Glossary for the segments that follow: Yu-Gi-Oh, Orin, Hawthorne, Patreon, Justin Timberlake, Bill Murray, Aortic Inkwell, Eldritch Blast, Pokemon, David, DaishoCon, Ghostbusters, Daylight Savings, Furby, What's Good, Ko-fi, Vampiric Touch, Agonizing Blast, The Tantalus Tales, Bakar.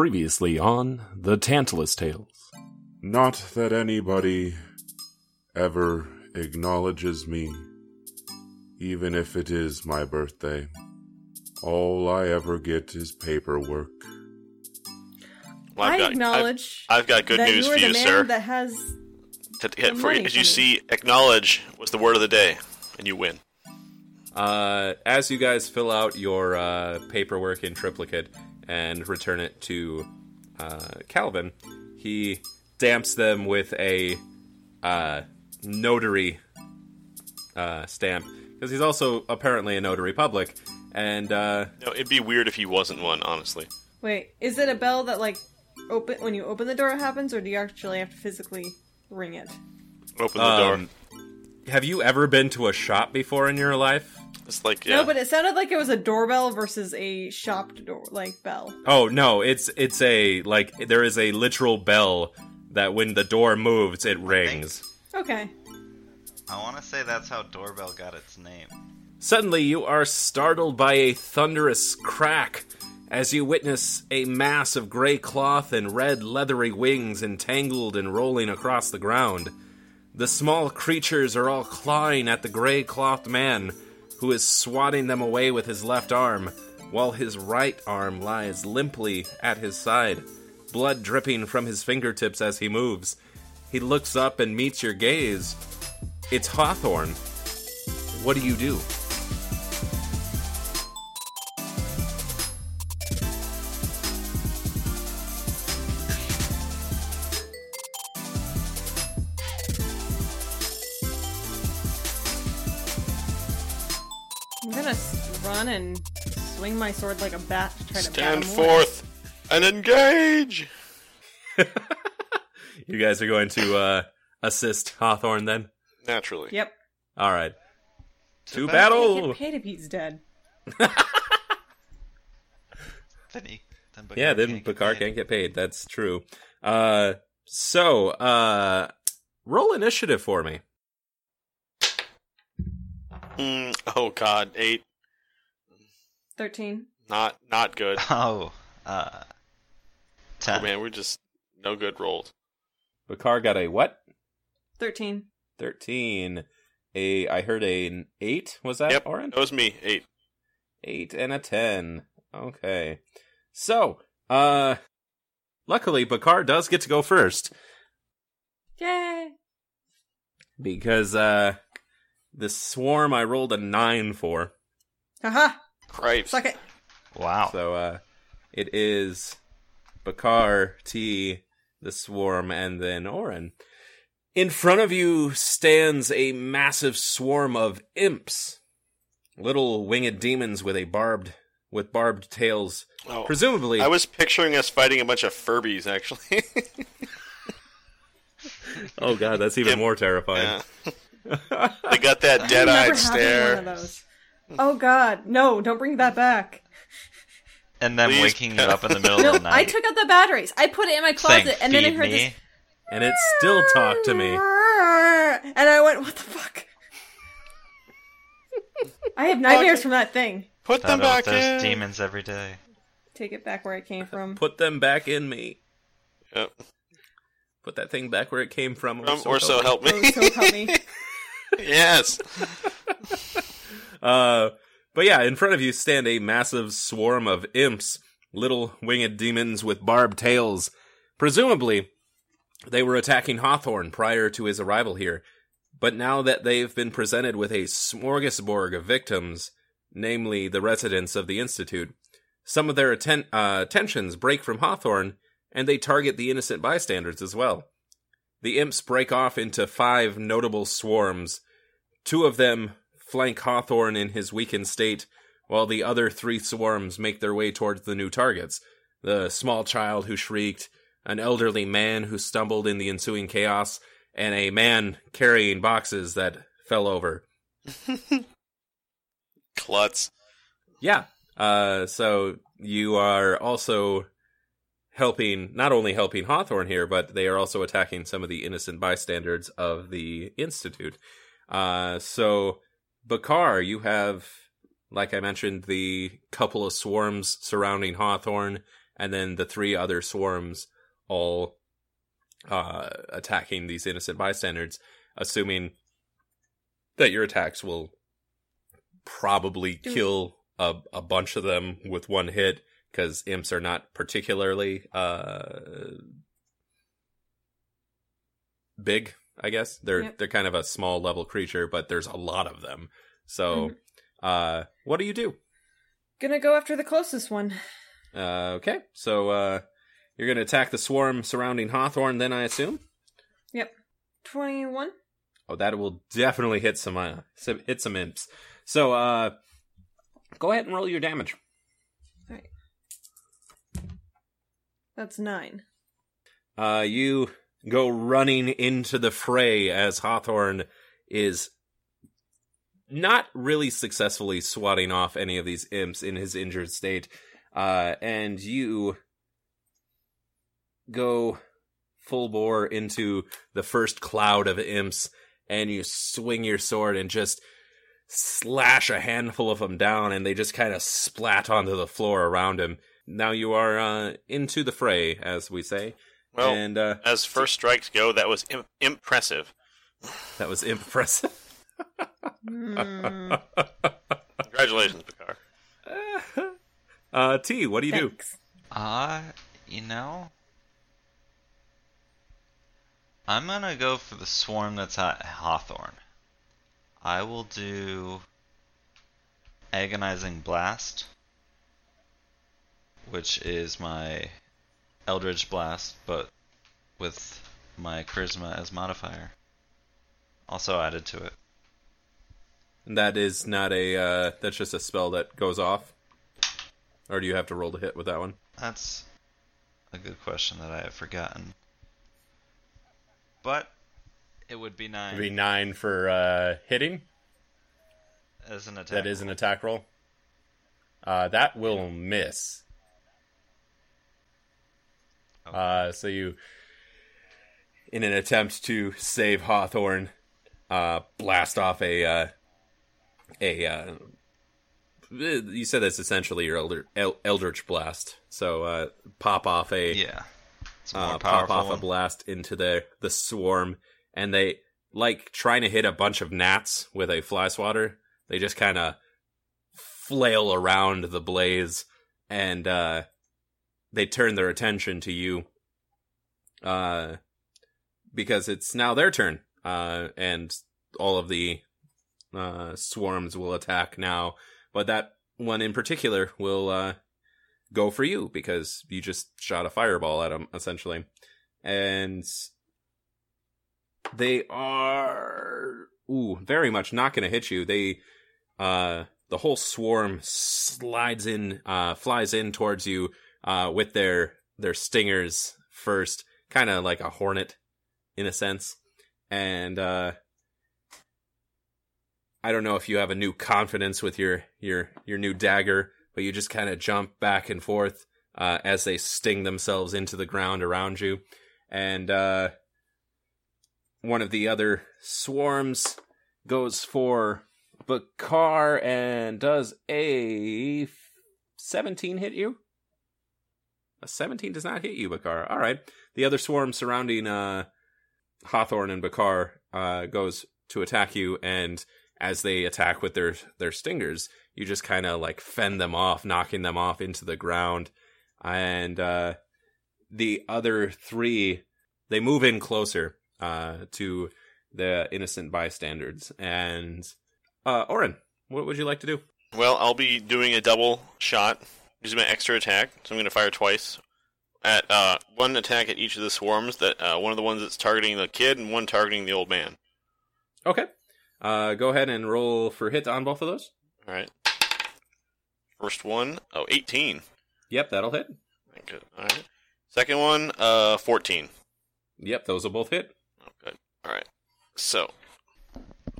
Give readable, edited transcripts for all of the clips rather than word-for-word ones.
Previously on The Tantalus Tales. Not that anybody ever acknowledges me, even if it is my birthday. All I ever get is paperwork. Well, I've got good news for you, sir. That has for you, as you see, acknowledge was the word of the day, and you win. As you guys fill out your paperwork in triplicate and return it to Calvin, he stamps them with a notary stamp, because he's also apparently a notary public, and... No, it'd be weird if he wasn't one, honestly. Wait, is it a bell that, like, open when you open the door it happens, or do you actually have to physically ring it? Open the door. Have you ever been to a shop before in your life? It's like, yeah. No, but it sounded like it was a doorbell versus a shop door, like, bell. Oh, no, it's a, like, there is a literal bell that when the door moves, it rings. Okay. I want to say that's how doorbell got its name. Suddenly, you are startled by a thunderous crack as you witness a mass of gray cloth and red leathery wings entangled and rolling across the ground. The small creatures are all clawing at the gray clothed man, who is swatting them away with his left arm, while his right arm lies limply at his side, blood dripping from his fingertips as he moves. He looks up and meets your gaze. It's Hawthorne. What do you do? And swing my sword like a bat to try to stand forth and engage. You guys are going to assist Hawthorne then? Naturally. Yep. All right. To battle. Get paid if he's dead. then Bakar can't get paid. That's true. So roll initiative for me. Oh God, 8. 13. Not good. Oh, 10. Oh man, we're just no good rolled. Bakar got a what? 13. 13. I heard an 8, was that, Orin? Yep, that was me, 8. 8 and a 10. Okay. So, luckily Bakar does get to go first. Yay! Because, the swarm I rolled a 9 for. Haha! Cripes. Suck it. Wow. So it is Bakar, T, the swarm, and then Orin. In front of you stands a massive swarm of imps. Little winged demons with barbed tails. Oh, presumably. I was picturing us fighting a bunch of Furbies, actually. Oh god, that's even more terrifying. Yeah. They got that dead-eyed stare. One of those. Oh god, no, don't bring that back. And then waking it up in the middle of the night. I took out the batteries. I put it in my closet, and then I heard this... And it still talked to me. And I went, what the fuck? I have nightmares from that thing. Put them back in. There's demons every day. Take it back where it came from. Put them back in me. Yep. Put that thing back where it came from. Or so help me. So help me. Yes. But yeah, in front of you stand a massive swarm of imps, little winged demons with barbed tails. Presumably, they were attacking Hawthorne prior to his arrival here, but now that they've been presented with a smorgasbord of victims, namely the residents of the Institute, some of their attentions break from Hawthorne, and they target the innocent bystanders as well. The imps break off into 5 notable swarms. 2 of them flank Hawthorne in his weakened state, while the other 3 swarms make their way towards the new targets. The small child who shrieked, an elderly man who stumbled in the ensuing chaos, and a man carrying boxes that fell over. Klutz. Yeah. So you are also not only helping Hawthorne here, but they are also attacking some of the innocent bystanders of the Institute. So... Bakar, you have, like I mentioned, the couple of swarms surrounding Hawthorne and then the three other swarms all attacking these innocent bystanders, assuming that your attacks will probably kill a bunch of them with one hit, because imps are not particularly big, I guess. They're kind of a small level creature, but there's a lot of them. So, what do you do? Gonna go after the closest one. Okay, so you're gonna attack the swarm surrounding Hawthorne, then I assume? Yep. 21. Oh, that will definitely hit some imps. So, go ahead and roll your damage. All right. That's 9. You go running into the fray as Hawthorne is not really successfully swatting off any of these imps in his injured state. And you go full bore into the first cloud of imps, and you swing your sword and just slash a handful of them down, and they just kind of splat onto the floor around him. Now you are into the fray, as we say. Well, and, as first strikes go, that was impressive. That was impressive. Congratulations, Bakar. T, what do you do? I'm gonna go for the swarm that's at Hawthorne. I will do Agonizing Blast, which is my Eldritch Blast, but with my Charisma as modifier, also added to it. And that is not a, that's just a spell that goes off? Or do you have to roll to hit with that one? That's a good question that I have forgotten. But it would be 9. It would be 9 for hitting? As an attack. That is an attack roll. That will miss. Okay. So you, in an attempt to save Hawthorne, blast off a you said that's essentially your Eldritch Blast. So pop off a... Yeah. Pop off a blast into the swarm, and they, like trying to hit a bunch of gnats with a fly swatter, they just kind of flail around the blaze, and they turn their attention to you because it's now their turn, and all of the swarms will attack now, but that one in particular will... go for you, because you just shot a fireball at them, essentially. And they are... Ooh, very much not going to hit you. They, the whole swarm slides in, flies in towards you with their stingers first, kind of like a hornet, in a sense. And I don't know if you have a new confidence with your new dagger, but you just kind of jump back and forth as they sting themselves into the ground around you. And one of the other swarms goes for Bakar and does a 17 hit you? A 17 does not hit you, Bakar. All right. The other swarm surrounding Hawthorne and Bakar goes to attack you, and as they attack with their stingers, you just kind of like fend them off, knocking them off into the ground. And the other three, they move in closer to the innocent bystanders. And Orin, what would you like to do? Well, I'll be doing a double shot using my extra attack. So I'm going to fire twice at one attack at each of the swarms, that one of the ones that's targeting the kid and one targeting the old man. Okay. Go ahead and roll for hit on both of those. All right. First one, 18. Yep, that'll hit. Good. All right. Second one, 14. Yep, those will both hit. Oh, good. All right. So,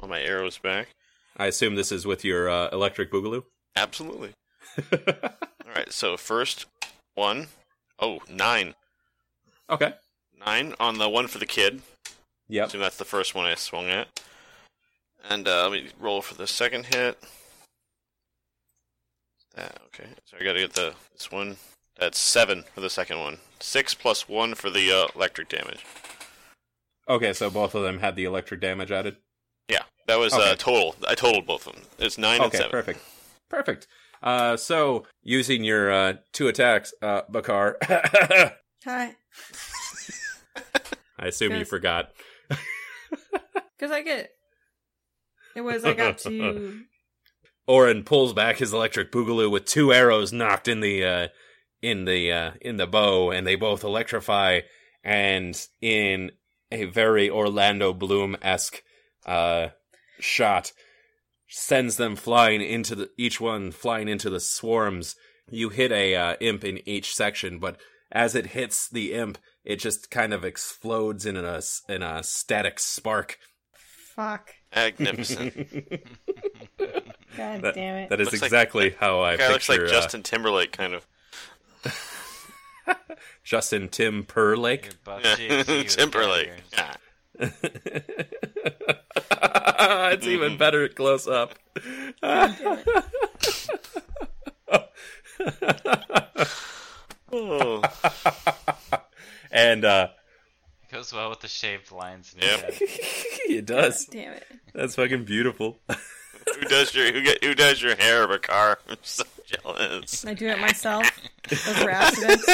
all my arrows back. I assume this is with your electric boogaloo? Absolutely. All right, so first one, 9. Okay. 9 on the one for the kid. Yep. I assume that's the first one I swung at. And let me roll for the second hit. Okay, so I gotta get this one That's 7 for the second one. 6 plus 1 for the electric damage. Okay, so both of them had the electric damage added? Yeah, that was okay. Total. I totaled both of them. It's 9 and 7. Okay, perfect. So, using your 2 attacks, Bakar. Hi. I assume you forgot. Because I get it. It was, I got to... Orin pulls back his electric boogaloo with 2 arrows knocked in the bow, and they both electrify, and in a very Orlando Bloom-esque shot, sends them flying into the swarms. You hit a imp in each section, but as it hits the imp, it just kind of explodes in a static spark. Fuck. Magnificent. God damn it. That is looks exactly like, how I picture... It looks like Justin Timberlake, kind of. Justin Timberlake? Timberlake. It's even better close up. Oh. And, it goes well with the shaved lines. Yep. It does. God damn it. That's fucking beautiful. Who does your hair, Bakar? I'm so jealous. I do it myself. Over accidents.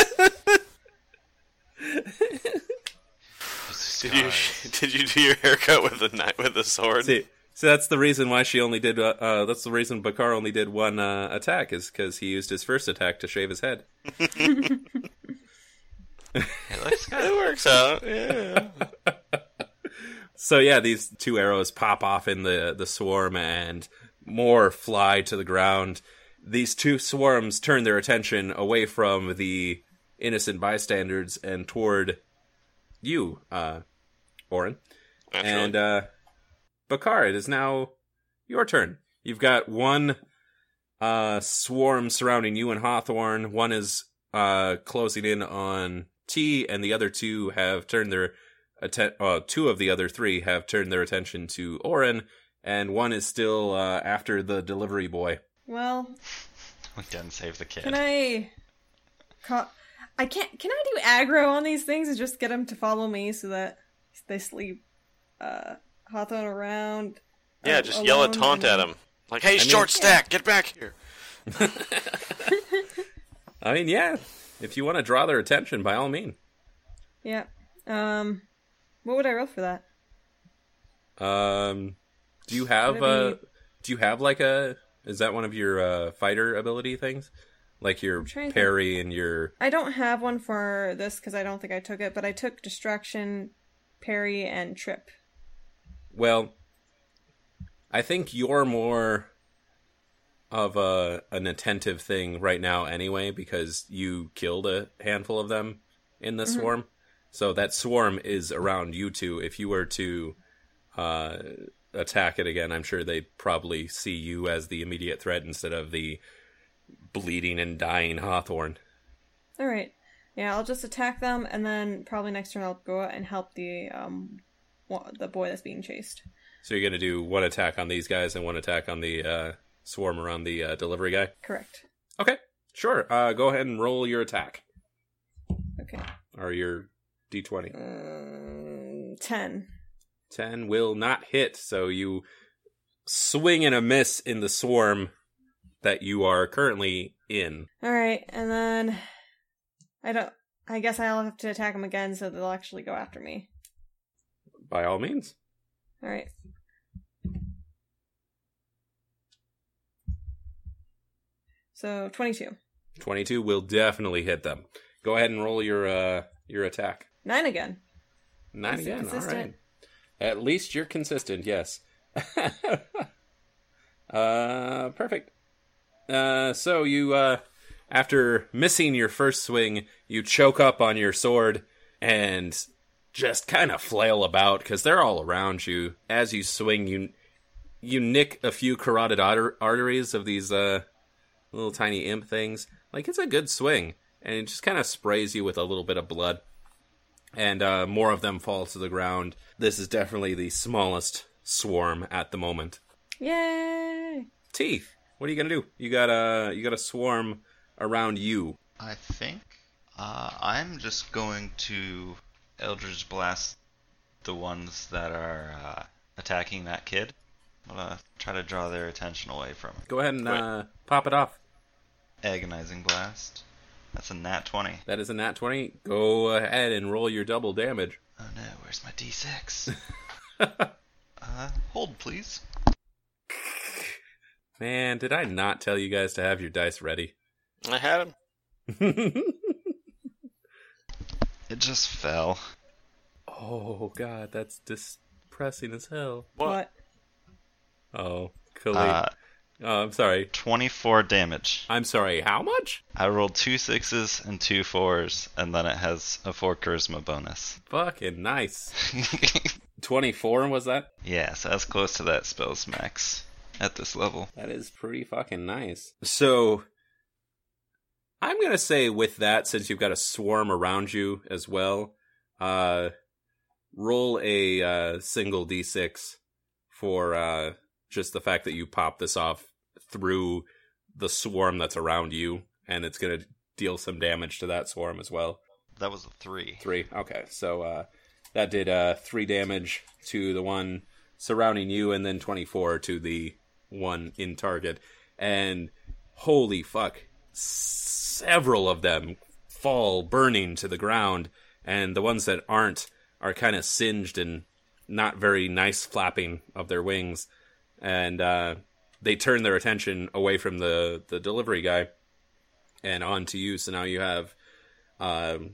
Did you do your haircut with a knife, with a sword? See, that's the reason why she only did. That's the reason Bakar only did one attack, is because he used his first attack to shave his head. It works out. Yeah. So yeah, these 2 arrows pop off in the swarm, and more fly to the ground. These 2 swarms turn their attention away from the innocent bystanders and toward you, Orin. Absolutely. And Bakar, it is now your turn. You've got one swarm surrounding you and Hawthorne. One is closing in on T, and the other 2 have turned their... 2 of the other 3 have turned their attention to Orin, and one is still after the delivery boy. Well, we didn't save the kid. Can I do aggro on these things and just get them to follow me so that they sleep Hawthorne around? Yeah, just yell a taunt at him. Like, hey, short stack, get back here. I mean, yeah, if you want to draw their attention, by all means. Yeah. What would I roll for that? Do you have like a, is that one of your fighter ability things? Like your parry and your... I don't have one for this because I don't think I took it, but I took distraction, parry, and trip. Well, I think you're more of an attentive thing right now anyway, because you killed a handful of them in the swarm. So that swarm is around you two. If you were to attack it again, I'm sure they'd probably see you as the immediate threat instead of the bleeding and dying Hawthorne. All right. Yeah, I'll just attack them, and then probably next turn I'll go out and help the boy that's being chased. So you're going to do one attack on these guys and one attack on the swarm around the delivery guy? Correct. Okay, sure. Go ahead and roll your attack. Okay. Or your... D20. 10. 10 will not hit, so you swing and a miss in the swarm that you are currently in. Alright, and then I guess I'll have to attack them again so they'll actually go after me. By all means. Alright. So 22. 22 will definitely hit them. Go ahead and roll your attack. 9 again. 9 again, consistent. All right. At least you're consistent, yes. Perfect. So you, after missing your first swing, you choke up on your sword and just kind of flail about, because they're all around you. As you swing, you nick a few carotid arteries of these little tiny imp things. Like, it's a good swing. And it just kind of sprays you with a little bit of blood. And more of them fall to the ground. This is definitely the smallest swarm at the moment. Yay! Teeth, what are you going to do? You got a swarm around you. I think. I'm just going to Eldritch Blast the ones that are attacking that kid. I'm going to try to draw their attention away from it. Go ahead and pop it off. Agonizing Blast. That's a nat 20. That is a nat 20. Go ahead and roll your double damage. Oh no, where's my D6? Hold, please. Man, did I not tell you guys to have your dice ready? I had them. It just fell. Oh, God, that's depressing as hell. What? Oh, Khalid. Oh, I'm sorry. 24 damage. I'm sorry, how much? I rolled 2 6s and 2 4s, and then it has a 4 charisma bonus. Fucking nice. 24 was that? Yeah, so that's close to that spell's max at this level. That is pretty fucking nice. So, I'm going to say with that, since you've got a swarm around you as well, roll a single d6 for... just the fact that you pop this off through the swarm that's around you, and it's going to deal some damage to that swarm as well. That was a 3. 3, okay. So that did 3 damage to the one surrounding you, and then 24 to the one in target. And holy fuck, several of them fall burning to the ground, and the ones that aren't are kind of singed and not very nice flapping of their wings. And they turn their attention away from the delivery guy and on to you. So now you have the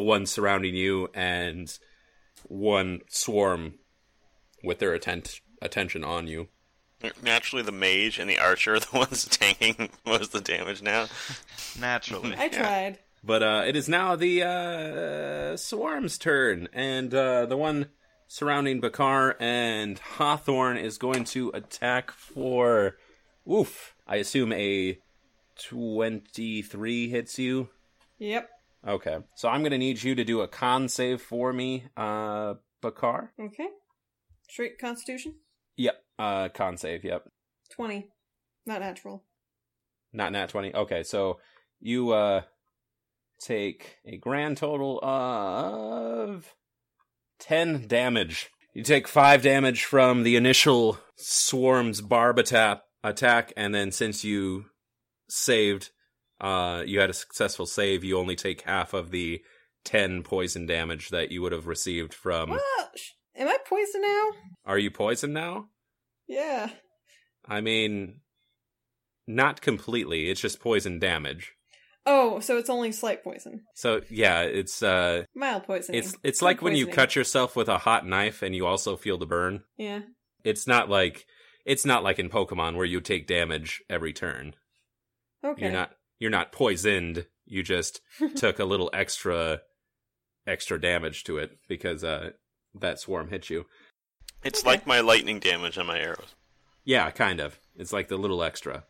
one surrounding you and one swarm with their attention on you. Naturally, the mage and the archer are the ones tanking most of the damage now. Naturally. I tried. But it is now the swarm's turn. And the one... surrounding Bakar and Hawthorne is going to attack for, oof, I assume a 23 hits you? Yep. Okay. So I'm going to need you to do a con save for me, Bakar. Okay. Straight constitution? Yep. Con save, yep. 20. Not natural. Not nat 20. Okay, so you take a grand total of... 10 damage. You take 5 damage from the initial swarm's barb attack, and then since you saved, you had a successful save, you only take half of the 10 poison damage that you would have received from... Well, am I poisoned now? Are you poisoned now? Yeah. I mean, not completely, it's just poison damage. Oh, so it's only slight poison. So, yeah, it's... mild poisoning. It's like when you cut yourself with a hot knife and you also feel the burn. Yeah. It's not like in Pokemon where you take damage every turn. Okay. You're not poisoned. You just took a little extra damage to it because that swarm hit you. It's okay. Like my lightning damage on my arrows. Yeah, kind of. It's like the little extra.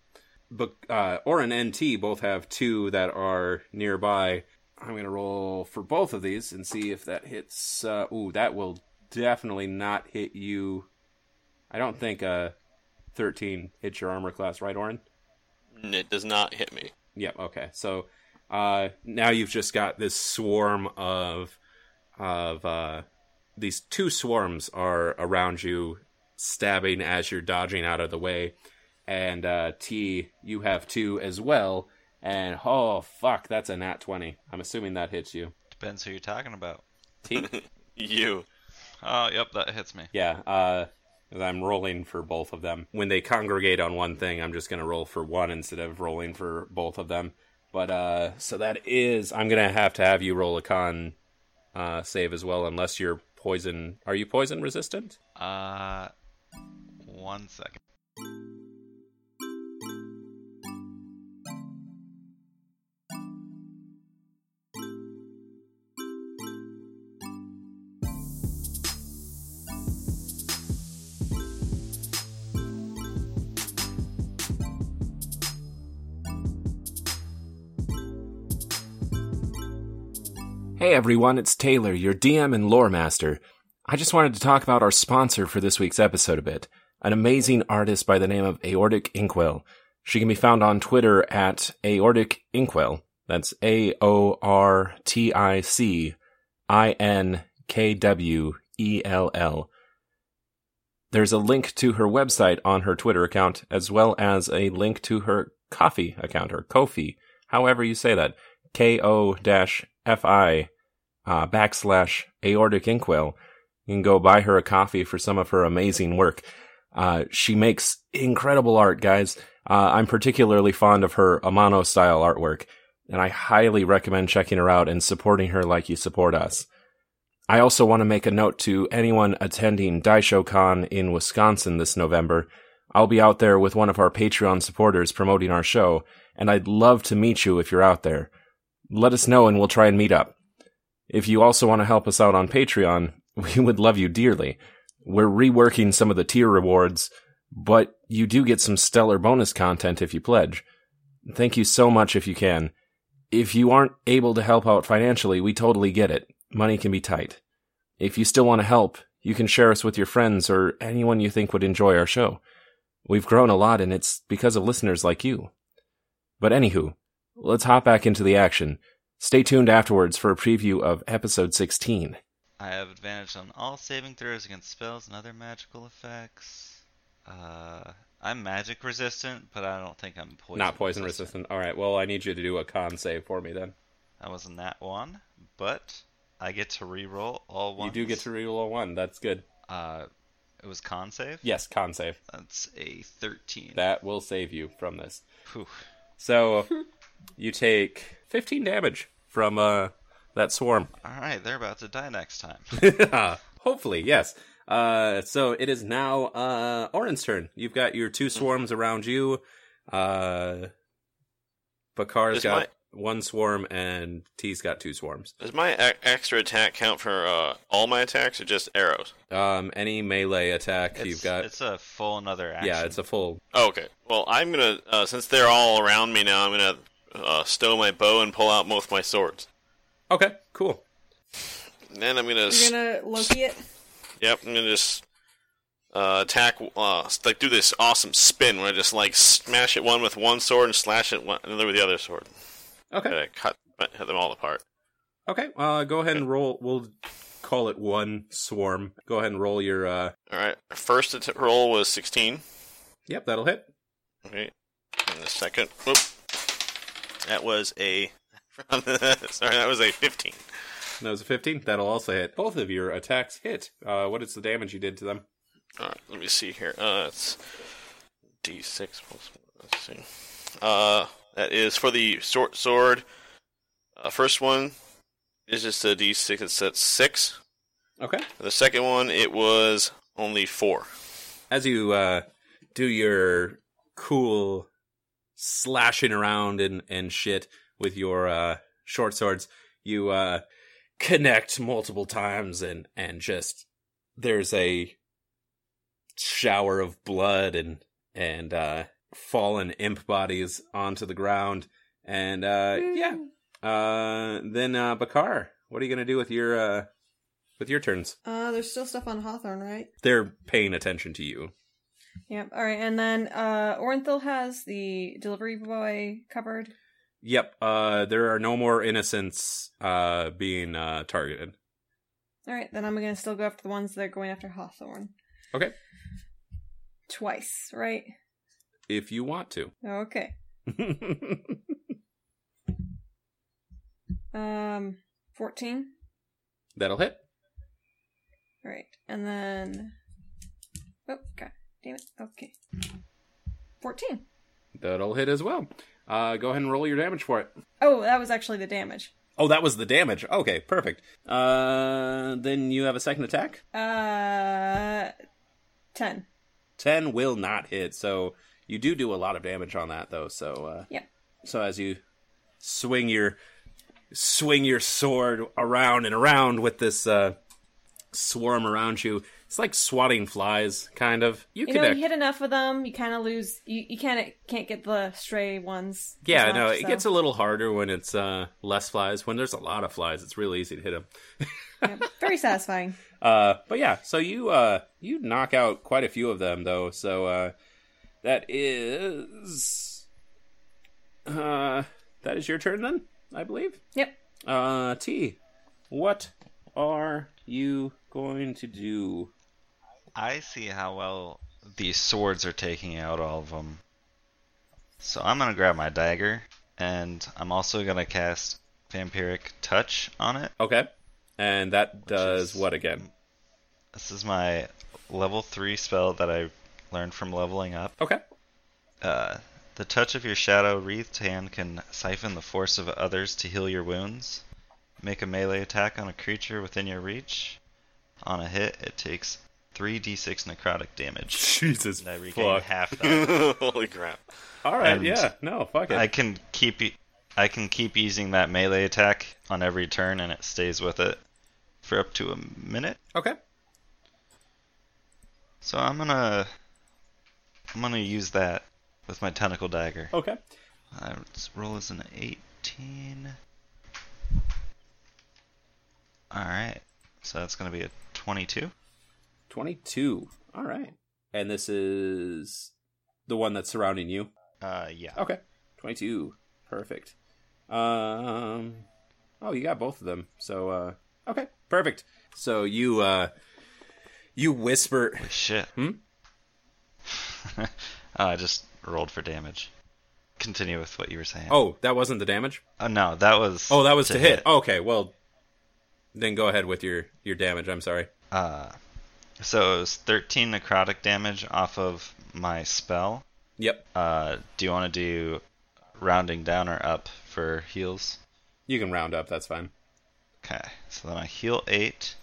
But Orin and T both have 2 that are nearby. I'm going to roll for both of these and see if that hits. Ooh, that will definitely not hit you. I don't think 13 hits your armor class, right, Orin? It does not hit me. Yep, okay. So now you've just got this swarm of these 2 swarms are around you, stabbing as you're dodging out of the way. And T, you have 2 as well. And oh, fuck, that's a nat 20. I'm assuming that hits you. Depends who you're talking about. T? You. Oh, yep, that hits me. Yeah, I'm rolling for both of them. When they congregate on one thing, I'm just going to roll for one instead of rolling for both of them. But so that is, I'm going to have you roll a con save as well, unless you're poison. Are you poison resistant? 1 second. Hey everyone, it's Taylor, your DM and lore master. I just wanted to talk about our sponsor for this week's episode a bit, an amazing artist by the name of Aortic Inkwell. She can be found on Twitter at Aortic Inkwell. That's AorticInkwell. There's a link to her website on her Twitter account, as well as a link to her Ko-fi account, or Ko-fi, however you say that, Ko-fi / Aortic Inkwell. You can go buy her a coffee for some of her amazing work. She makes incredible art, guys. I'm particularly fond of her Amano-style artwork, and I highly recommend checking her out and supporting her like you support us. I also want to make a note to anyone attending DaishoCon in Wisconsin this November. I'll be out there with one of our Patreon supporters promoting our show, and I'd love to meet you if you're out there. Let us know and we'll try and meet up. If you also want to help us out on Patreon, we would love you dearly. We're reworking some of the tier rewards, but you do get some stellar bonus content if you pledge. Thank you so much if you can. If you aren't able to help out financially, we totally get it. Money can be tight. If you still want to help, you can share us with your friends or anyone you think would enjoy our show. We've grown a lot, and it's because of listeners like you. But anywho, let's hop back into the action. Stay tuned afterwards for a preview of episode 16. I have advantage on all saving throws against spells and other magical effects. I'm magic resistant, but I don't think I'm poison. Not poison resistant. All right, well, I need you to do a con save for me then. I was in that one, but I get to reroll all ones. You do get to reroll all one. That's good. It was con save? Yes, con save. That's a 13. That will save you from this. Whew. So you take 15 damage from that swarm. All right, they're about to die next time. Hopefully, yes. So it is now Orin's turn. You've got your two swarms around you. Bakar's got one swarm, and T's got two swarms. Does my extra attack count for all my attacks, or just arrows? Any melee attack you've got. It's a full another action. Yeah, it's a full. Oh, okay. Well, I'm going to, since they're all around me now, I'm going to stow my bow and pull out both my swords. Okay, cool. And then I'm going to... You're going to Loki it? Yep, I'm going to just attack, like do this awesome spin where I just like smash at one with one sword and slash at another with the other sword. Okay. And I cut them all apart. Okay, go ahead and roll. We'll call it one swarm. Go ahead and roll your... Alright, first roll was 16. Yep, that'll hit. Okay, and the second... Whoop. That was a... Sorry, that was a 15. That was a 15. That'll also hit. Both of your attacks hit. What is the damage you did to them? All right, let me see here. It's D6 plus one. Let's see. That is for the sword. First one is just a D6. It's at 6. Okay. For the second one, it was only 4. As you do your cool slashing around and shit with your short swords, you connect multiple times and just there's a shower of blood and fallen imp bodies onto the ground and then Bakar, what are you gonna do with your turns? There's still stuff on Hawthorne, right? They're paying attention to you. Yep. All right, and then Orinthil has the delivery boy covered. Yep, there are no more innocents being targeted. Alright, then I'm going to still go after the ones that are going after Hawthorne. Okay. Twice, right? If you want to. Okay. 14. That'll hit. Alright, and then... Oh, god damn it. Okay. 14. That'll hit as well. Go ahead and roll your damage for it. Oh, that was actually the damage. Oh, that was the damage. Okay, perfect. Then you have a second attack? 10. 10 will not hit, so you do a lot of damage on that, though, so... Yep. So as you swing your sword around and around with this swarm around you, it's like swatting flies, kind of. You hit enough of them, you kind of lose. You can't get the stray ones. Yeah, no, it gets a little harder when it's less flies. When there's a lot of flies, it's really easy to hit them. Yeah, very satisfying. But yeah, so you knock out quite a few of them though. So that is your turn then. I believe. Yep. T, what are you going to do? I see how well these swords are taking out all of them. So I'm going to grab my dagger, and I'm also going to cast Vampiric Touch on it. Okay. And that does what again? This is my level 3 spell that I learned from leveling up. Okay. The touch of your shadow wreathed hand can siphon the force of others to heal your wounds. Make a melee attack on a creature within your reach. On a hit, it takes 3d6 necrotic damage. Jesus, and I regain half that. Holy crap! All right, and yeah, no, fuck it. I can keep using that melee attack on every turn, and it stays with it for up to a minute. Okay. So I'm gonna use that with my tentacle dagger. Okay. Roll is an 18. All right. So that's gonna be a 22. 22. All right. And this is the one that's surrounding you? Yeah. Okay. 22. Perfect. Oh, you got both of them. So, okay. Perfect. So you whisper. Holy shit. I just rolled for damage. Continue with what you were saying. Oh, that wasn't the damage? No, that was. Oh, that was to hit. Oh, okay. Well, then go ahead with your damage. I'm sorry. So it was 13 necrotic damage off of my spell. Yep. Do you want to do rounding down or up for heals? You can round up, that's fine. Okay, so then I heal 8.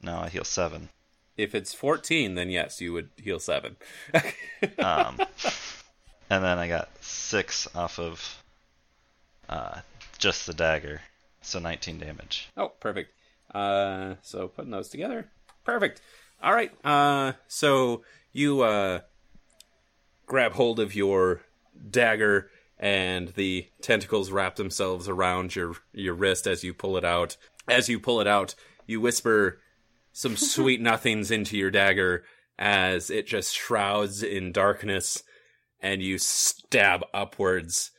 No, I heal 7. If it's 14, then yes, you would heal 7. And then I got 6 off of just the dagger, so 19 damage. Oh, perfect. So putting those together... Perfect. All right. So you grab hold of your dagger, and the tentacles wrap themselves around your wrist as you pull it out. As you pull it out, you whisper some sweet nothings into your dagger as it just shrouds in darkness, and you stab upwards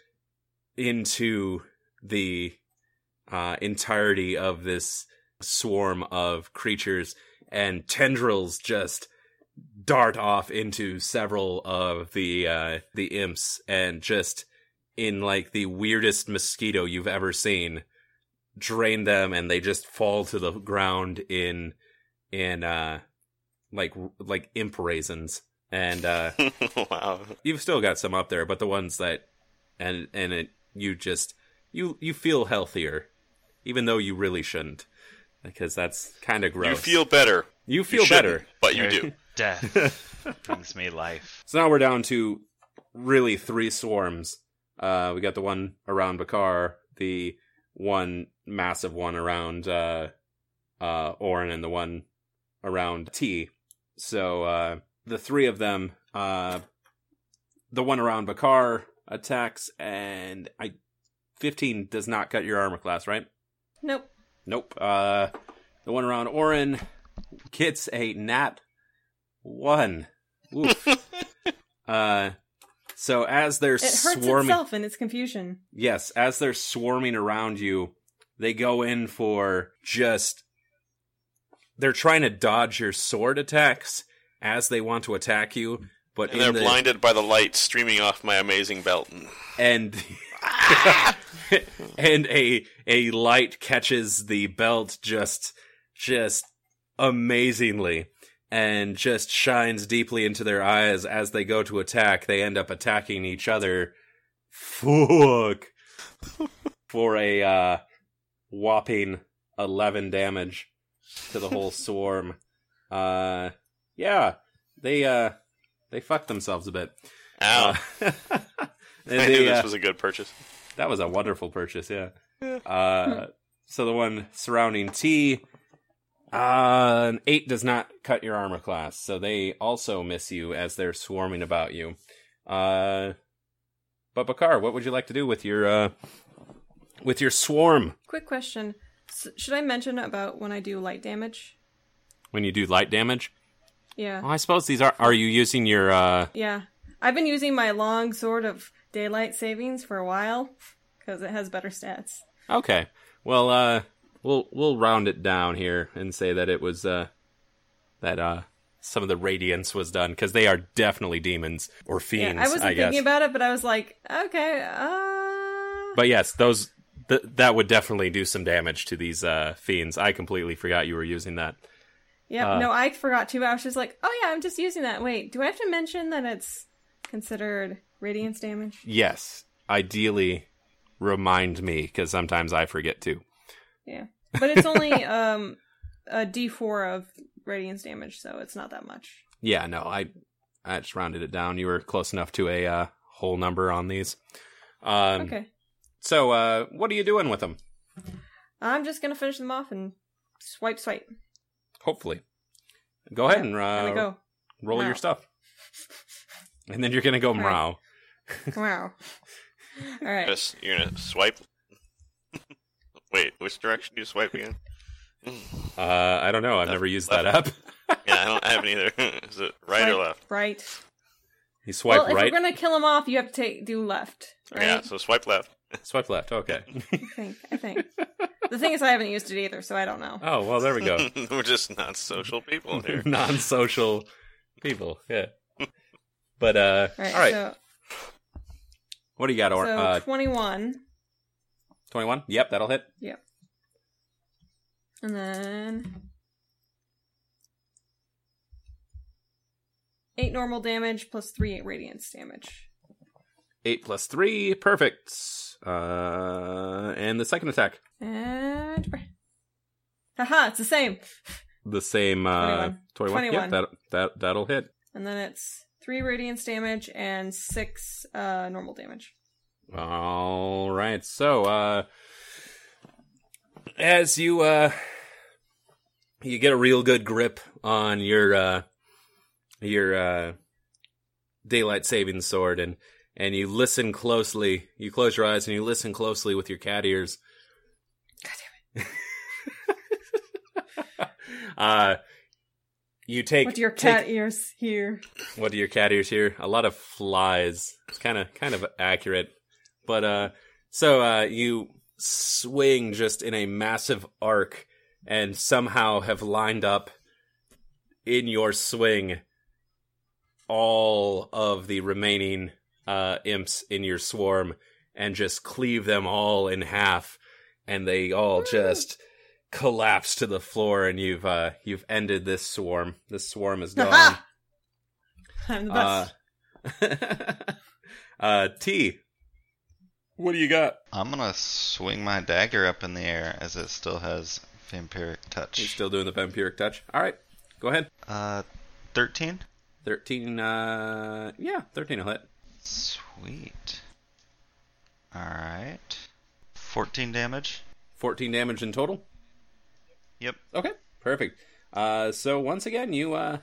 into the entirety of this swarm of creatures. And tendrils just dart off into several of the imps, and just in like the weirdest mosquito you've ever seen, drain them, and they just fall to the ground in like imp raisins. And wow, you've still got some up there, but the ones that you feel healthier, even though you really shouldn't. Because that's kind of gross. You feel better. But you do. Death brings me life. So now we're down to really 3 swarms. We got the one around Bakar, the one massive one around Orin, and the one around T. So the 3 of them, the one around Bakar attacks, and 15 does not cut your armor class, right? Nope. The one around Orin gets a nat 1. Oof. So as they're swarming... It hurts itself in its confusion. Yes, as they're swarming around you, they go in for just... They're trying to dodge your sword attacks as they want to attack you, but and they're blinded by the light streaming off my amazing belt. And... and a light catches the belt just amazingly, and just shines deeply into their eyes as they go to attack. They end up attacking each other. Fuck. For a whopping 11 damage to the whole swarm. Yeah, they fucked themselves a bit. Ow. I knew this was a good purchase. That was a wonderful purchase, yeah. So the one surrounding T, an 8 does not cut your armor class, so they also miss you as they're swarming about you. But Bakar, what would you like to do with your swarm? Quick question: should I mention about when I do light damage? When you do light damage? Yeah. Well, I suppose these are. Are you using your? Yeah, I've been using my long sword of Daylight Savings for a while. because it has better stats. Okay. Well, we'll round it down here and say that it was some of the radiance was done, because they are definitely demons or fiends. Yeah, I wasn't thinking about it, but I was like, okay. But yes, those that would definitely do some damage to these fiends. I completely forgot you were using that. Yeah, no, I forgot too. I was just like, oh yeah, I'm just using that. Wait, do I have to mention that it's considered radiance damage? Yes, ideally, remind me, because sometimes I forget too. Yeah, but it's only a D4 of radiance damage, so it's not that much. Yeah, no, I just rounded it down. You were close enough to a whole number on these. Okay. So, what are you doing with them? I'm just gonna finish them off and swipe. Hopefully. Go ahead and roll your stuff. And then you're going to go mrow. Mrow. All right. You're going to swipe. Wait, which direction do you swipe again? I don't know. I've never used left. That app. Yeah, I haven't either. Is it right or left? Right. You swipe right? Well, if you're going to kill him off, you have to do left. Right? Yeah, so swipe left. Swipe left, okay. I think. The thing is, I haven't used it either, so I don't know. Oh, well, there we go. We're just non-social people here. Non-social people, yeah. But, all right. So, what do you got, Orin? So, 21. 21? Yep, that'll hit. Yep. And then 8 normal damage plus 3 radiance damage. 8 plus 3, perfect. And the second attack. And haha, it's the same. The same 21. Yeah, that'll hit. And then it's 3 radiance damage and 6 normal damage. All right. So, as you you get a real good grip on your Daylight Saving Sword and you listen closely. You close your eyes and you listen closely with your cat ears. God damn it. You take... What do your cat ears hear? What do your cat ears hear? A lot of flies. It's kind of accurate. But, so you swing just in a massive arc and somehow have lined up in your swing all of the remaining imps in your swarm and just cleave them all in half, and they all just collapse to the floor, and you've ended this swarm. This swarm is gone. I'm the best. T, what do you got? I'm gonna swing my dagger up in the air as it still has Vampiric Touch. You're still doing the Vampiric Touch? Alright, go ahead. 13? 13, 13 will hit. Sweet. Alright. 14 damage. 14 damage in total? Yep. Okay, perfect. So once again, you, and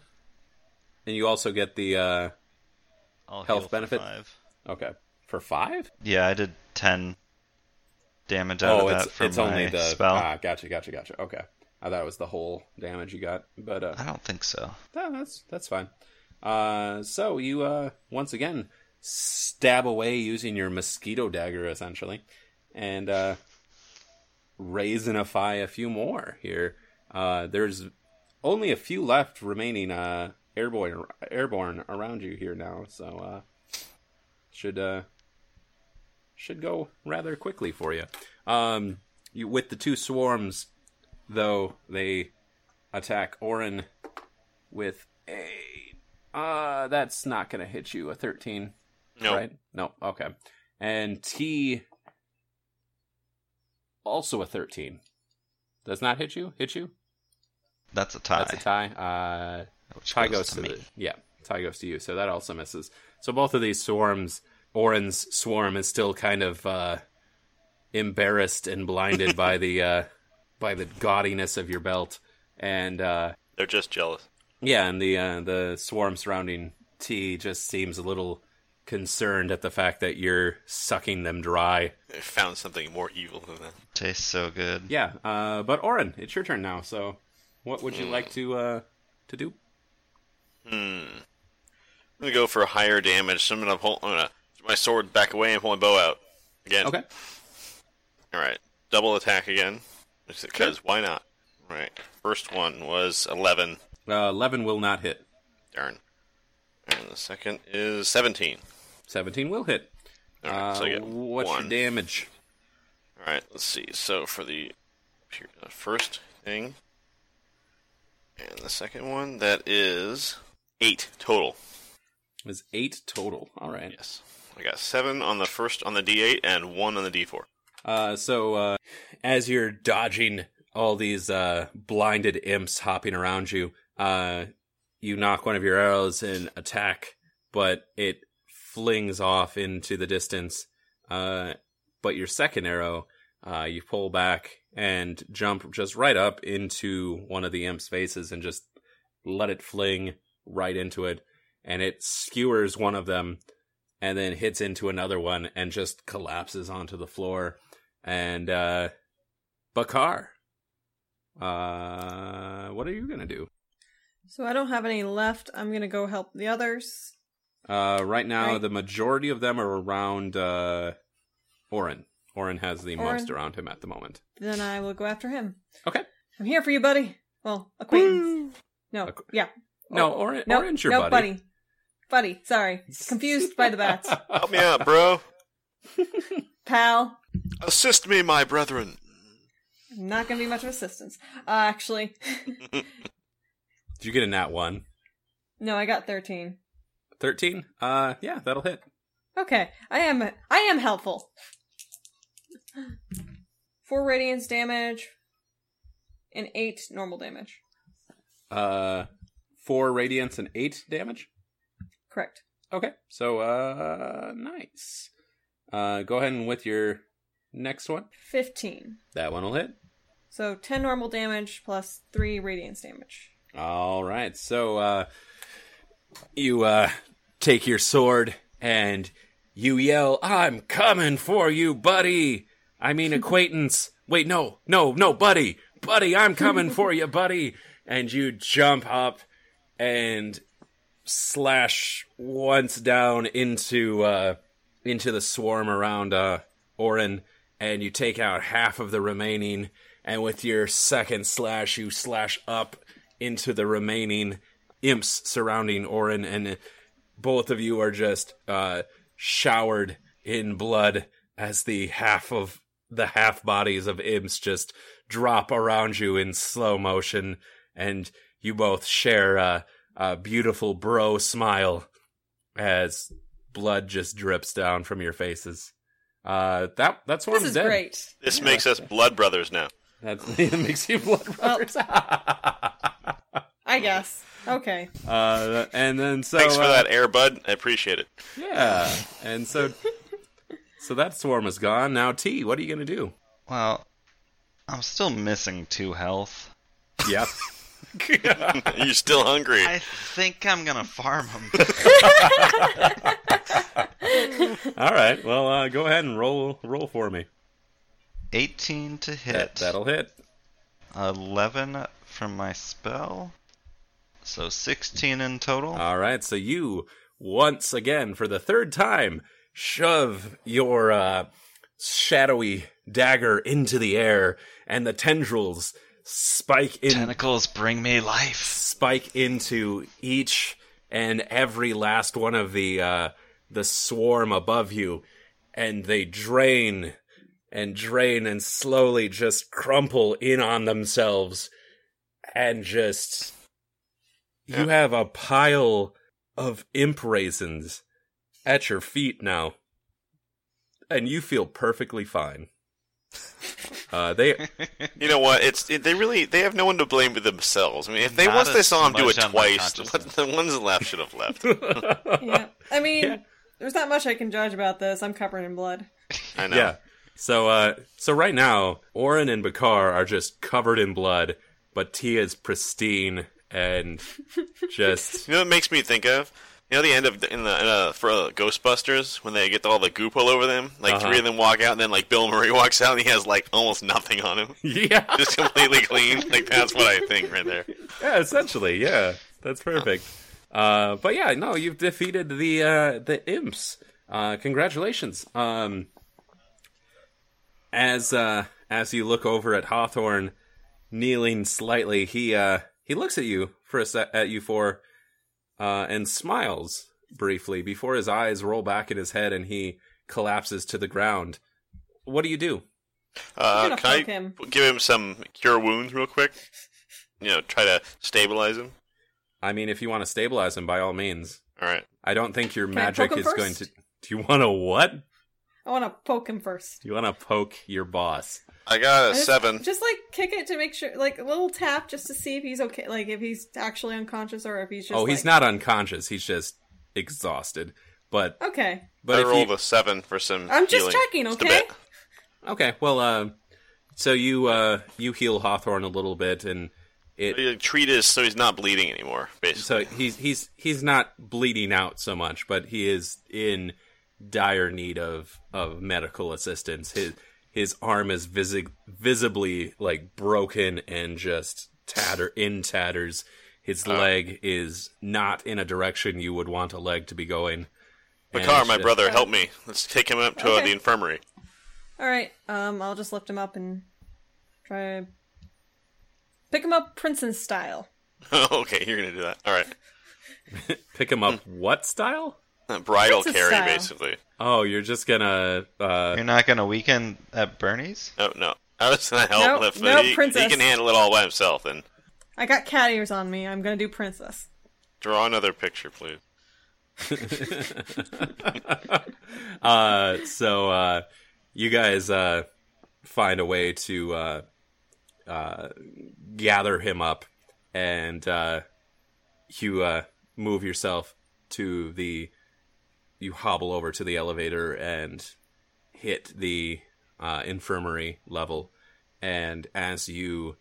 you also get the, health benefit. For 5. Okay. For 5? Yeah, I did 10 damage out of that from my spell. Gotcha. Okay. I thought it was the whole damage you got, but, I don't think so. No, that's fine. So you, once again, stab away using your mosquito dagger, essentially, and raisinify a few more here. There's only a few left remaining airborne around you here now, so should go rather quickly for you. With the two swarms, though, they attack Orin with a... that's not going to hit you, a 13. No. Right? No, okay. And T, also a 13. Does not hit you? Hit you? That's a tie. Tie goes to me. Yeah, tie goes to you, so that also misses. So both of these swarms, Orin's swarm is still kind of embarrassed and blinded by the gaudiness of your belt. And they're just jealous. Yeah, and the swarm surrounding T just seems a little concerned at the fact that you're sucking them dry. I found something more evil than that. Tastes so good. Yeah, but Orin, it's your turn now, so what would you like to do? I'm going to go for higher damage, so I'm going to pull my sword back away and pull my bow out again. Okay. Alright, double attack again. Because why not? Right. First one was 11. 11 will not hit. Darn. And the second is 17. 17 will hit. Alright, so I get what's one. Your damage? Alright, let's see. So for the first thing and the second one, that is 8 total. Is 8 total. Alright. Yes. I got 7 on the first on the D8 and 1 on the D4. So as you're dodging all these blinded imps hopping around you, you knock one of your arrows in attack, but it flings off into the distance. But your second arrow, you pull back and jump just right up into one of the imps' faces and just let it fling right into it. And it skewers one of them and then hits into another one and just collapses onto the floor. And, Bakar, what are you going to do? So I don't have any left. I'm going to go help the others. Right now, right. The majority of them are around Orin. Orin has the most around him at the moment. Then I will go after him. Okay. I'm here for you, buddy. Well, acquaintance. No, yeah. No, Orin's your buddy. Buddy, sorry. Confused by the bats. Help me out, bro. Pal. Assist me, my brethren. Not going to be much of assistance. Actually. Did you get a nat 1? No, I got 13. 13? Yeah, that'll hit. Okay. I am helpful. 4 radiance damage and 8 normal damage. 4 radiance and 8 damage? Correct. Okay, so, nice. Go ahead and with your next one. 15. That one will hit. So 10 normal damage plus 3 radiance damage. All right, so you take your sword and you yell, "I'm coming for you, buddy!" I mean, acquaintance. Wait, no, buddy! Buddy, I'm coming for you, buddy! And you jump up and slash once down into the swarm around Orin, and you take out half of the remaining, and with your second slash you slash up into the remaining imps surrounding Orin, and both of you are just showered in blood as the half bodies of imps just drop around you in slow motion, and you both share a beautiful bro smile as blood just drips down from your faces. That's Orin's dead. This is great. This makes us blood brothers now. It makes you blood brothers. Well, I guess. Okay. And then so thanks for that air, bud. I appreciate it. Yeah. And so that swarm is gone. Now, T, what are you going to do? Well, I'm still missing 2 health. Yep. You're still hungry. I think I'm going to farm them. All right. Well, go ahead and roll for me. 18 to hit. That'll hit. 11 from my spell. So 16 in total. All right. So you, once again, for the third time, shove your shadowy dagger into the air, and the tendrils tentacles bring me life. Spike into each and every last one of the swarm above you, and they drain and slowly just crumple in on themselves, and just you have a pile of imp raisins at your feet now, and you feel perfectly fine. You know what? They have no one to blame but themselves. I mean, once they saw him do it twice, the ones left should have left. Yeah. I mean, There's not much I can judge about this. I'm covered in blood. I know. Yeah. So right now, Orin and Bakar are just covered in blood, but Tia is pristine and just. You know what it makes me think of? You know the end of for Ghostbusters when they get all the goop all over them, like 3 of them walk out, and then like Bill Murray walks out and he has like almost nothing on him. Yeah, just completely clean. Like that's what I think right there. Yeah, essentially. Yeah, that's perfect. But yeah, no, you've defeated the imps. Congratulations. As you look over at Hawthorne, kneeling slightly, he looks at you and smiles briefly before his eyes roll back in his head and he collapses to the ground. What do you do? Give him some cure wounds real quick? Try to stabilize him. I mean, if you want to stabilize him, by all means. All right. I don't think your magic is going to... Do you want to what? I want to poke him first. You want to poke your boss. I got a 7. Just, kick it to make sure... a little tap just to see if he's okay. If he's actually unconscious or if he's just... Oh, he's not unconscious. He's just exhausted. But... Okay. But I rolled a 7 for some I'm just healing. Checking, okay? Okay, well, so you heal Hawthorne a little bit, and you treat it so he's not bleeding anymore, basically. So he's not bleeding out so much, but he is in dire need of medical assistance. His arm is visibly broken and just tatters. His leg is not in a direction you would want a leg to be going. Bakar, my brother, help me. Let's take him up to the infirmary. All right, I'll just lift him up and try to pick him up Princeton style. Okay, you're going to do that. All right. Pick him up what style? Bridal Princess carry, style. Basically. Oh, you're just going to... You're not going to weekend at Bernie's? Oh, no. I was going to help lift him. No, Princess. He can handle it all by himself. And I got cat ears on me. I'm going to do Princess. Draw another picture, please. You guys find a way to gather him up, and you move yourself to the... You hobble over to the elevator and hit the infirmary level. And as the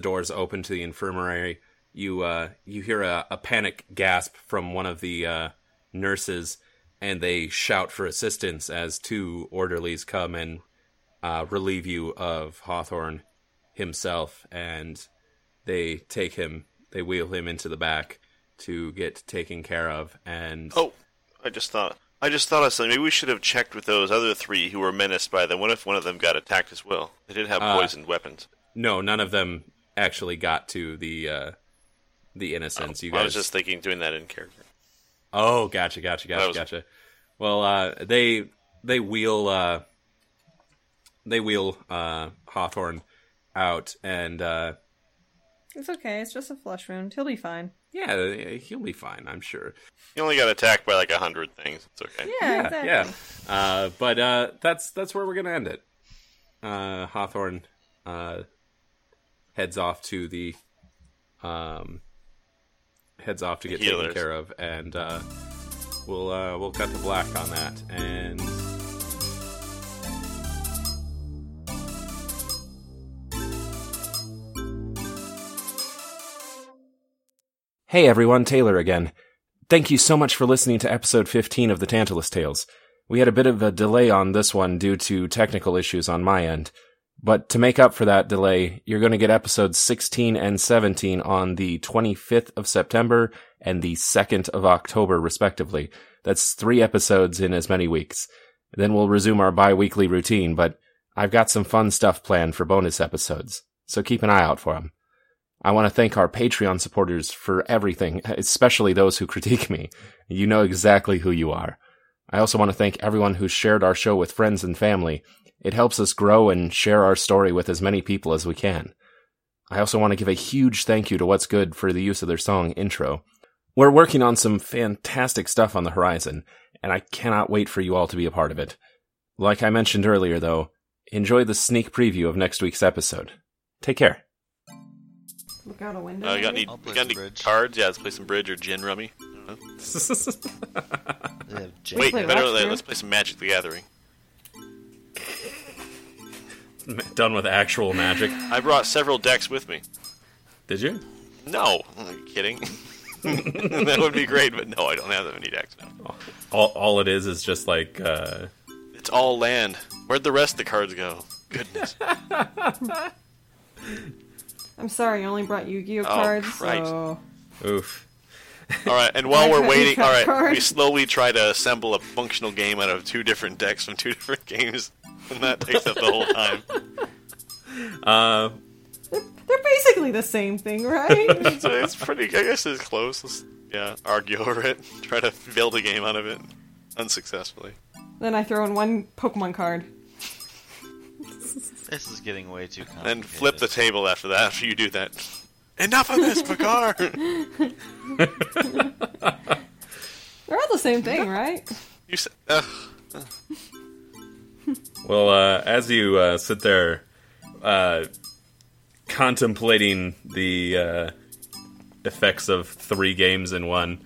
doors open to the infirmary, you hear a panic gasp from one of the nurses. And they shout for assistance as two orderlies come and relieve you of Hawthorne himself. And they wheel him into the back to get taken care of. And I just thought of something. Maybe we should have checked with those other three who were menaced by them. What if one of them got attacked as well? They did have poisoned weapons. No, none of them actually got to the innocents. You guys. I was just thinking doing that in character. Oh, gotcha. Well, they wheel Hawthorne out, and it's okay. It's just a flesh wound. He'll be fine. Yeah, he'll be fine. I'm sure. He only got attacked by 100 things. It's okay. Yeah, exactly. But that's where we're gonna end it. Hawthorne heads off to the to get taken care of, and we'll cut to black on that. And hey everyone, Taylor again. Thank you so much for listening to episode 15 of The Tantalus Tales. We had a bit of a delay on this one due to technical issues on my end. But to make up for that delay, you're going to get episodes 16 and 17 on the 25th of September and the 2nd of October, respectively. That's 3 episodes in as many weeks. Then we'll resume our bi-weekly routine, but I've got some fun stuff planned for bonus episodes, so keep an eye out for them. I want to thank our Patreon supporters for everything, especially those who critique me. You know exactly who you are. I also want to thank everyone who shared our show with friends and family. It helps us grow and share our story with as many people as we can. I also want to give a huge thank you to What's Good for the use of their song intro. We're working on some fantastic stuff on the horizon, and I cannot wait for you all to be a part of it. Like I mentioned earlier, though, enjoy the sneak preview of next week's episode. Take care. Look out a window. We got any cards? Yeah, let's play some bridge or gin rummy. I don't know. Wait, better let's play some Magic the Gathering. Done with actual magic. I brought several decks with me. Did you? No. I'm kidding. That would be great, but no, I don't have that many decks now. All it is just it's all land. Where'd the rest of the cards go? Goodness. I'm sorry, I only brought Yu-Gi-Oh cards. Christ. So... Oof. Alright, and while we're waiting, alright, we slowly try to assemble a functional game out of 2 different decks from 2 different games. and that takes up the whole time. They're basically the same thing, right? It's pretty. I guess it's close. Let's, argue over it. Try to build a game out of it, unsuccessfully. Then I throw in one Pokemon card. This is getting way too complicated. And flip the table after that. After you do that, enough of this, Bakar. They're all the same thing, right? You said. Well, as you sit there contemplating the effects of three games in one,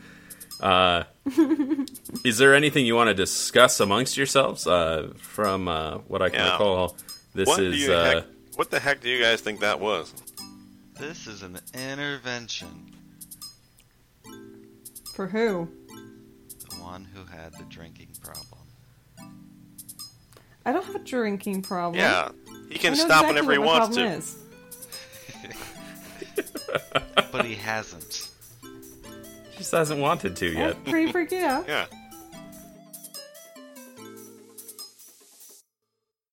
is there anything you want to discuss amongst yourselves from what I can recall? What the heck do you guys think that was? This is an intervention. For who? The one who had the drinking problem. I don't have a drinking problem. Yeah, he can stop whenever he wants to. But he hasn't. Just hasn't wanted to yet. Pretty freaky out. Yeah.